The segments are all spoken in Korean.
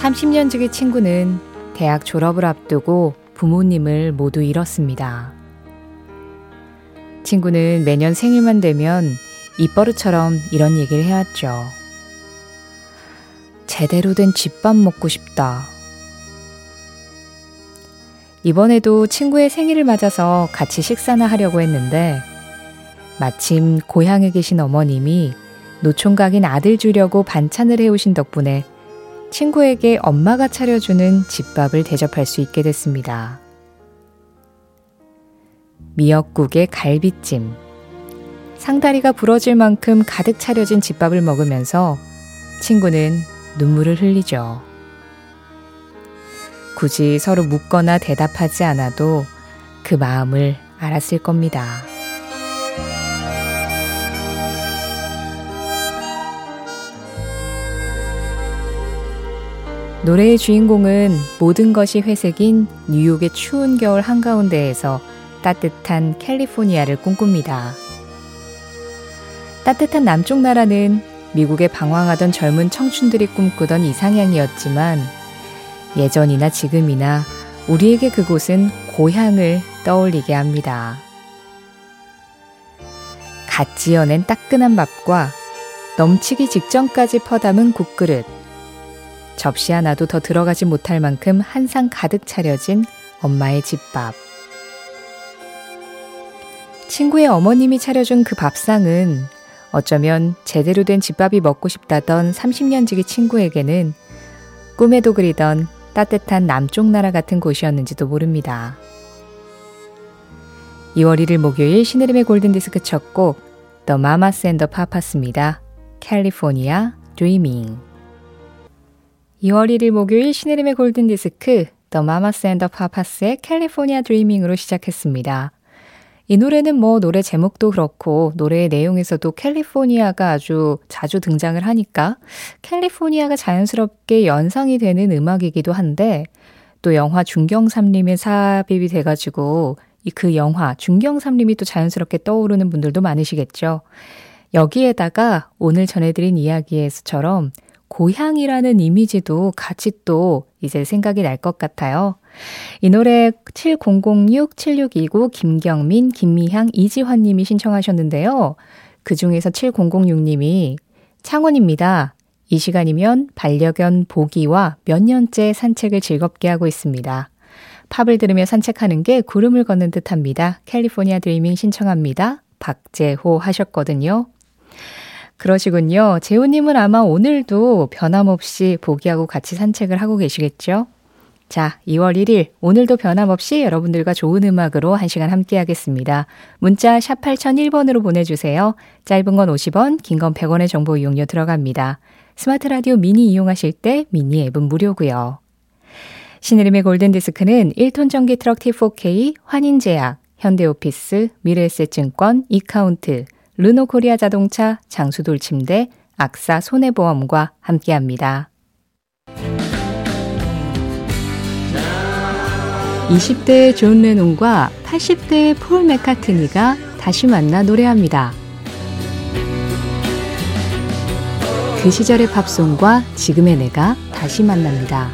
30년지기 친구는 대학 졸업을 앞두고 부모님을 모두 잃었습니다. 친구는 매년 생일만 되면 입버릇처럼 이런 얘기를 해왔죠. 제대로 된 집밥 먹고 싶다. 이번에도 친구의 생일을 맞아서 같이 식사나 하려고 했는데 마침 고향에 계신 어머님이 노총각인 아들 주려고 반찬을 해오신 덕분에 친구에게 엄마가 차려주는 집밥을 대접할 수 있게 됐습니다. 미역국에 갈비찜, 상다리가 부러질 만큼 가득 차려진 집밥을 먹으면서 친구는 눈물을 흘리죠. 굳이 서로 묻거나 대답하지 않아도 그 마음을 알았을 겁니다. 노래의 주인공은 모든 것이 회색인 뉴욕의 추운 겨울 한가운데에서 따뜻한 캘리포니아를 꿈꿉니다. 따뜻한 남쪽 나라는 미국에 방황하던 젊은 청춘들이 꿈꾸던 이상향이었지만 예전이나 지금이나 우리에게 그곳은 고향을 떠올리게 합니다. 갓 지어낸 따끈한 밥과 넘치기 직전까지 퍼담은 국그릇, 접시 하나도 더 들어가지 못할 만큼 한상 가득 차려진 엄마의 집밥. 친구의 어머님이 차려준 그 밥상은 어쩌면 제대로 된 집밥이 먹고 싶다던 30년지기 친구에게는 꿈에도 그리던 따뜻한 남쪽 나라 같은 곳이었는지도 모릅니다. 2월 1일 목요일 신혜림의 골든디스크 첫 곡 The Mamas and the Papas입니다. California Dreaming. 2월 1일 목요일 신혜림의 골든디스크 The Mamas and the Papas의 California Dreaming으로 시작했습니다. 이 노래는 노래 제목도 그렇고 노래의 내용에서도 캘리포니아가 아주 자주 등장을 하니까 캘리포니아가 자연스럽게 연상이 되는 음악이기도 한데 또 영화 중경삼림에 삽입이 돼가지고 그 영화 중경삼림이 또 자연스럽게 떠오르는 분들도 많으시겠죠. 여기에다가 오늘 전해드린 이야기에서처럼 고향이라는 이미지도 같이 또 이제 생각이 날 것 같아요. 이 노래 7006-7629 김경민, 김미향, 이지환님이 신청하셨는데요. 그중에서 7006님이 창원입니다. 이 시간이면 반려견 보기와 몇 년째 산책을 즐겁게 하고 있습니다. 팝을 들으며 산책하는 게 구름을 걷는 듯합니다. 캘리포니아 드리밍 신청합니다. 박재호 하셨거든요. 그러시군요. 재호님은 아마 오늘도 변함없이 보기하고 같이 산책을 하고 계시겠죠? 자, 2월 1일 오늘도 변함없이 여러분들과 좋은 음악으로 1시간 함께하겠습니다. 문자 샵 8001번으로 보내주세요. 짧은 건 50원, 긴 건 100원의 정보 이용료 들어갑니다. 스마트 라디오 미니 이용하실 때 미니 앱은 무료고요. 신혜림의 골든디스크는 1톤 전기 트럭 T4K, 환인제약, 현대오피스, 미래에셋증권, 이카운트, 르노코리아 자동차, 장수돌침대, 악사 손해보험과 함께합니다. 20대의 존 레논과 80대의 폴 맥카트니가 다시 만나 노래합니다. 그 시절의 팝송과 지금의 내가 다시 만납니다.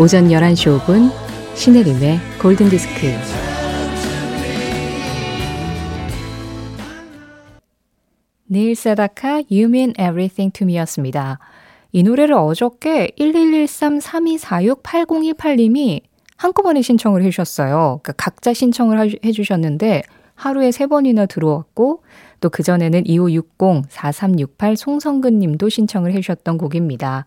오전 11시 5분 신혜림의 골든디스크. 닐 세다카 You Mean Everything to Me였습니다. 이 노래를 어저께 1113-3246-8028님이 한꺼번에 신청을 해주셨어요. 그러니까 각자 신청을 해주셨는데 하루에 3번이나 들어왔고 또 그전에는 2560-4368 송성근님도 신청을 해주셨던 곡입니다.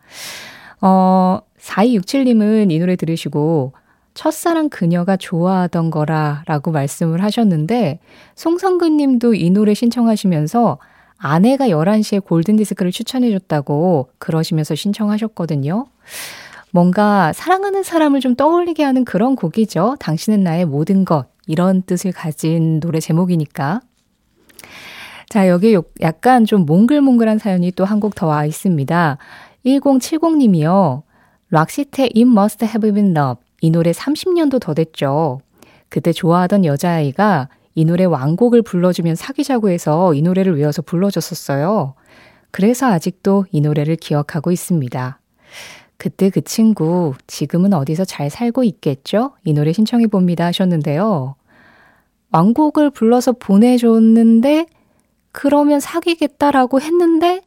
4267님은 이 노래 들으시고 첫사랑 그녀가 좋아하던 거라 라고 말씀을 하셨는데 송성근 님도 이 노래 신청하시면서 아내가 11시에 골든디스크를 추천해줬다고 그러시면서 신청하셨거든요. 뭔가 사랑하는 사람을 좀 떠올리게 하는 그런 곡이죠. 당신은 나의 모든 것, 이런 뜻을 가진 노래 제목이니까. 자, 여기 약간 좀 몽글몽글한 사연이 또 한 곡 더 와 있습니다. 1070님이요. 락시트의 It Must Have Been Love. 이 노래 30년도 더 됐죠. 그때 좋아하던 여자아이가 이 노래 완곡을 불러주면 사귀자고 해서 이 노래를 외워서 불러줬었어요. 그래서 아직도 이 노래를 기억하고 있습니다. 그때 그 친구 지금은 어디서 잘 살고 있겠죠? 이 노래 신청해봅니다 하셨는데요. 완곡을 불러서 보내줬는데 그러면 사귀겠다라고 했는데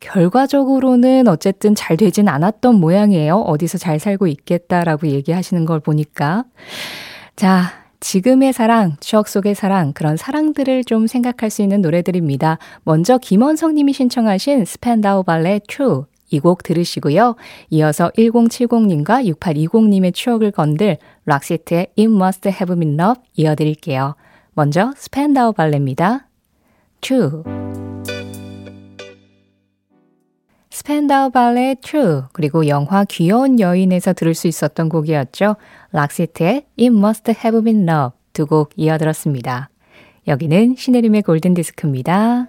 결과적으로는 어쨌든 잘 되진 않았던 모양이에요. 어디서 잘 살고 있겠다라고 얘기하시는 걸 보니까. 자, 지금의 사랑, 추억 속의 사랑, 그런 사랑들을 좀 생각할 수 있는 노래들입니다. 먼저 김원성 님이 신청하신 스펜다우 발레 True 이 곡 들으시고요. 이어서 1070님과 6820님의 추억을 건들 락시트의 It Must Have Been Love 이어드릴게요. 먼저 스펜다우 발레입니다. True. 스펜다우 발레의 True, 그리고 영화 귀여운 여인에서 들을 수 있었던 곡이었죠. 락시트의 It Must Have Been Love 두 곡 이어들었습니다. 여기는 신혜림의 골든디스크입니다.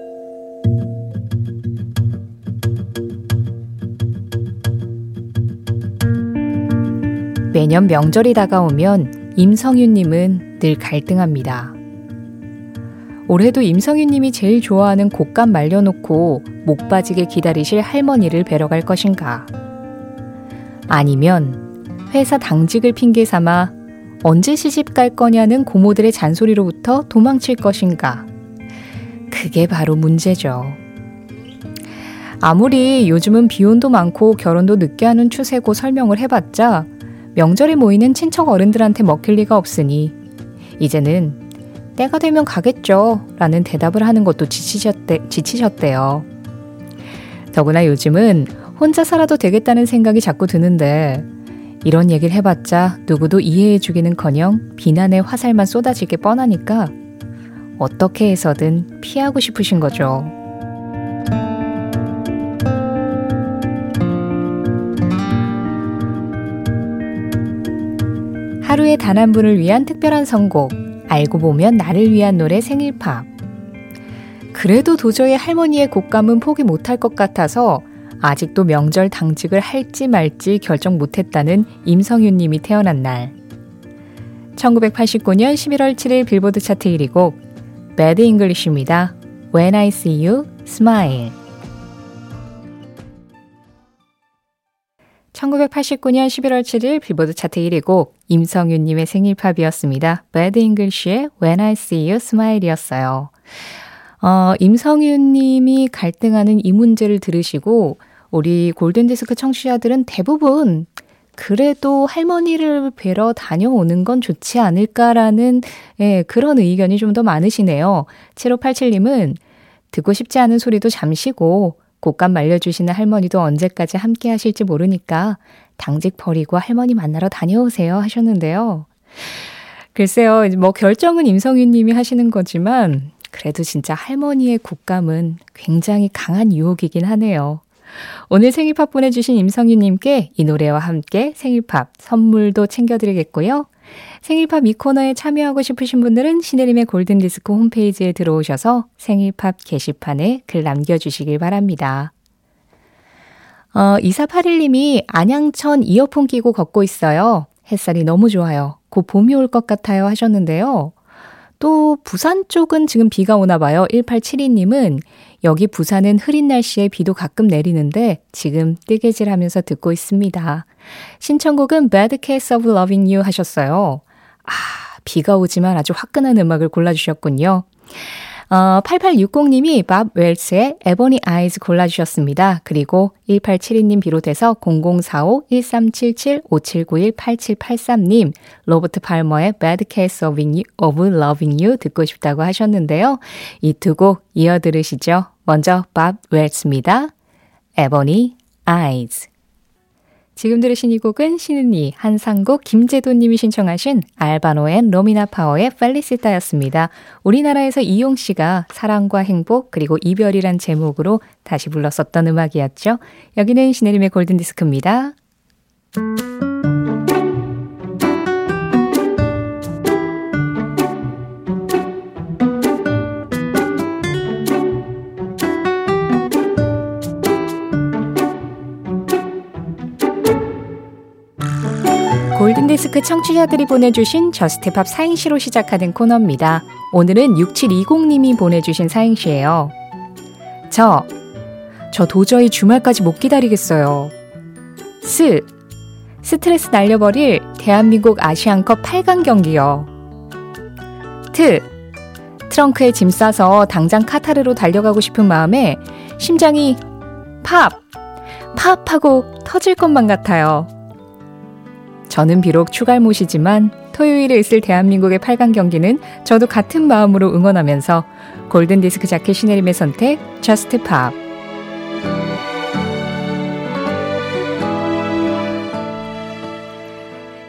매년 명절이 다가오면 임성윤님은 늘 갈등합니다. 올해도 임성윤님이 제일 좋아하는 곶감 말려놓고 목 빠지게 기다리실 할머니를 뵈러 갈 것인가? 아니면 회사 당직을 핑계 삼아 언제 시집 갈 거냐는 고모들의 잔소리로부터 도망칠 것인가? 그게 바로 문제죠. 아무리 요즘은 비혼도 많고 결혼도 늦게 하는 추세고 설명을 해봤자 명절에 모이는 친척 어른들한테 먹힐 리가 없으니 이제는 때가 되면 가겠죠 라는 대답을 하는 것도 지치셨대요. 더구나 요즘은 혼자 살아도 되겠다는 생각이 자꾸 드는데 이런 얘기를 해봤자 누구도 이해해주기는커녕 비난의 화살만 쏟아지게 뻔하니까 어떻게 해서든 피하고 싶으신 거죠. 하루에 단 한 분을 위한 특별한 선곡, 알고 보면 나를 위한 노래 생일팝. 그래도 도저히 할머니의 곶감은 포기 못할 것 같아서 아직도 명절 당직을 할지 말지 결정 못했다는 임성윤님이 태어난 날. 1989년 11월 7일 빌보드 차트 1위 곡 Bad English입니다. When I See You Smile. 1989년 11월 7일 빌보드 차트 1위 곡 임성윤님의 생일팝이었습니다. Bad English의 When I See You Smile이었어요. 임성윤님이 갈등하는 이 문제를 들으시고 우리 골든디스크 청취자들은 대부분 그래도 할머니를 뵈러 다녀오는 건 좋지 않을까라는 그런 의견이 좀 더 많으시네요. 7587님은 듣고 싶지 않은 소리도 잠시고 곶감 말려주시는 할머니도 언제까지 함께 하실지 모르니까 당직 버리고 할머니 만나러 다녀오세요 하셨는데요. 글쎄요, 결정은 임성윤 님이 하시는 거지만 그래도 진짜 할머니의 곶감은 굉장히 강한 유혹이긴 하네요. 오늘 생일팝 보내주신 임성윤 님께 이 노래와 함께 생일팝 선물도 챙겨드리겠고요. 생일팝 이 코너에 참여하고 싶으신 분들은 신혜림의 골든디스크 홈페이지에 들어오셔서 생일팝 게시판에 글 남겨주시길 바랍니다. 2481님이 안양천 이어폰 끼고 걷고 있어요. 햇살이 너무 좋아요. 곧 봄이 올 것 같아요 하셨는데요. 또 부산 쪽은 지금 비가 오나 봐요. 1872님은 여기 부산은 흐린 날씨에 비도 가끔 내리는데 지금 뜨개질하면서 듣고 있습니다. 신청곡은 Bad Case of Loving You 하셨어요. 비가 오지만 아주 화끈한 음악을 골라주셨군요. 8860님이 밥 웰스의 에보니 아이즈 골라주셨습니다. 그리고 1872님 비롯해서 0045-1377-5791-8783님, 로버트 팔머의 Bad Case of Loving You 듣고 싶다고 하셨는데요. 이 두 곡 이어 들으시죠. 먼저 밥 웰스입니다. 에보니 아이즈. 지금 들으신 이 곡은 신은이, 한상국, 김재도님이 신청하신 알바노 앤 로미나 파워의 펠리시타였습니다. 우리나라에서 이용 씨가 사랑과 행복 그리고 이별이란 제목으로 다시 불렀었던 음악이었죠. 여기는 신혜림의 골든디스크입니다. 골든디스크 청취자들이 보내주신 저스트팝 사행시로 시작하는 코너입니다. 오늘은 6720님이 보내주신 사행시예요. 저 도저히 주말까지 못 기다리겠어요. 스트레스 날려버릴 대한민국 아시안컵 8강 경기요. 트렁크에 짐 싸서 당장 카타르로 달려가고 싶은 마음에 심장이 팝 하고 터질 것만 같아요. 저는 비록 추갈못이지만 토요일에 있을 대한민국의 8강 경기는 저도 같은 마음으로 응원하면서 골든디스크 자켓 신혜림의 선택, 저스트 팝.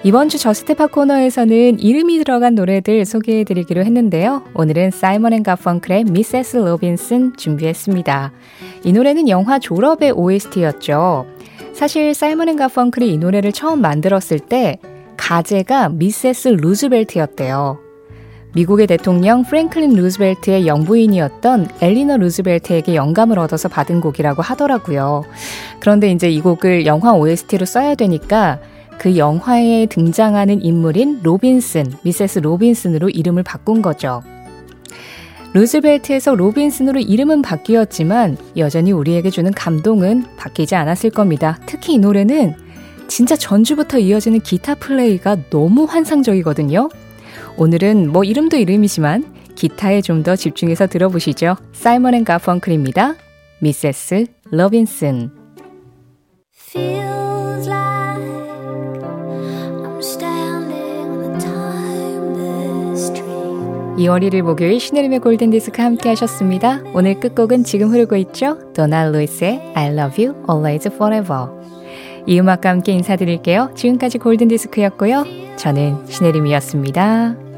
이번 주 저스트 팝 코너에서는 이름이 들어간 노래들 소개해드리기로 했는데요. 오늘은 사이먼 앤 가펑클의 미세스 로빈슨 준비했습니다. 이 노래는 영화 졸업의 OST였죠. 사실 사이먼 앤 가펑클이 이 노래를 처음 만들었을 때 가제가 미세스 루즈벨트였대요. 미국의 대통령 프랭클린 루즈벨트의 영부인이었던 엘리너 루즈벨트에게 영감을 얻어서 받은 곡이라고 하더라고요. 그런데 이제 이 곡을 영화 OST로 써야 되니까 그 영화에 등장하는 인물인 로빈슨, 미세스 로빈슨으로 이름을 바꾼 거죠. 루즈벨트에서 로빈슨으로 이름은 바뀌었지만 여전히 우리에게 주는 감동은 바뀌지 않았을 겁니다. 특히 이 노래는 진짜 전주부터 이어지는 기타 플레이가 너무 환상적이거든요. 오늘은 뭐 이름도 이름이지만 기타에 좀 더 집중해서 들어보시죠. 사이먼 앤 가펑클입니다. 미세스 로빈슨. Feels like I'm standing on the timeless street. 2월 1일 목요일 신혜림의 골든디스크 함께 하셨습니다. 오늘 끝곡은 지금 흐르고 있죠? 도나 루이스의 I love you always forever. 이 음악과 함께 인사드릴게요. 지금까지 골든디스크였고요. 저는 신혜림이었습니다.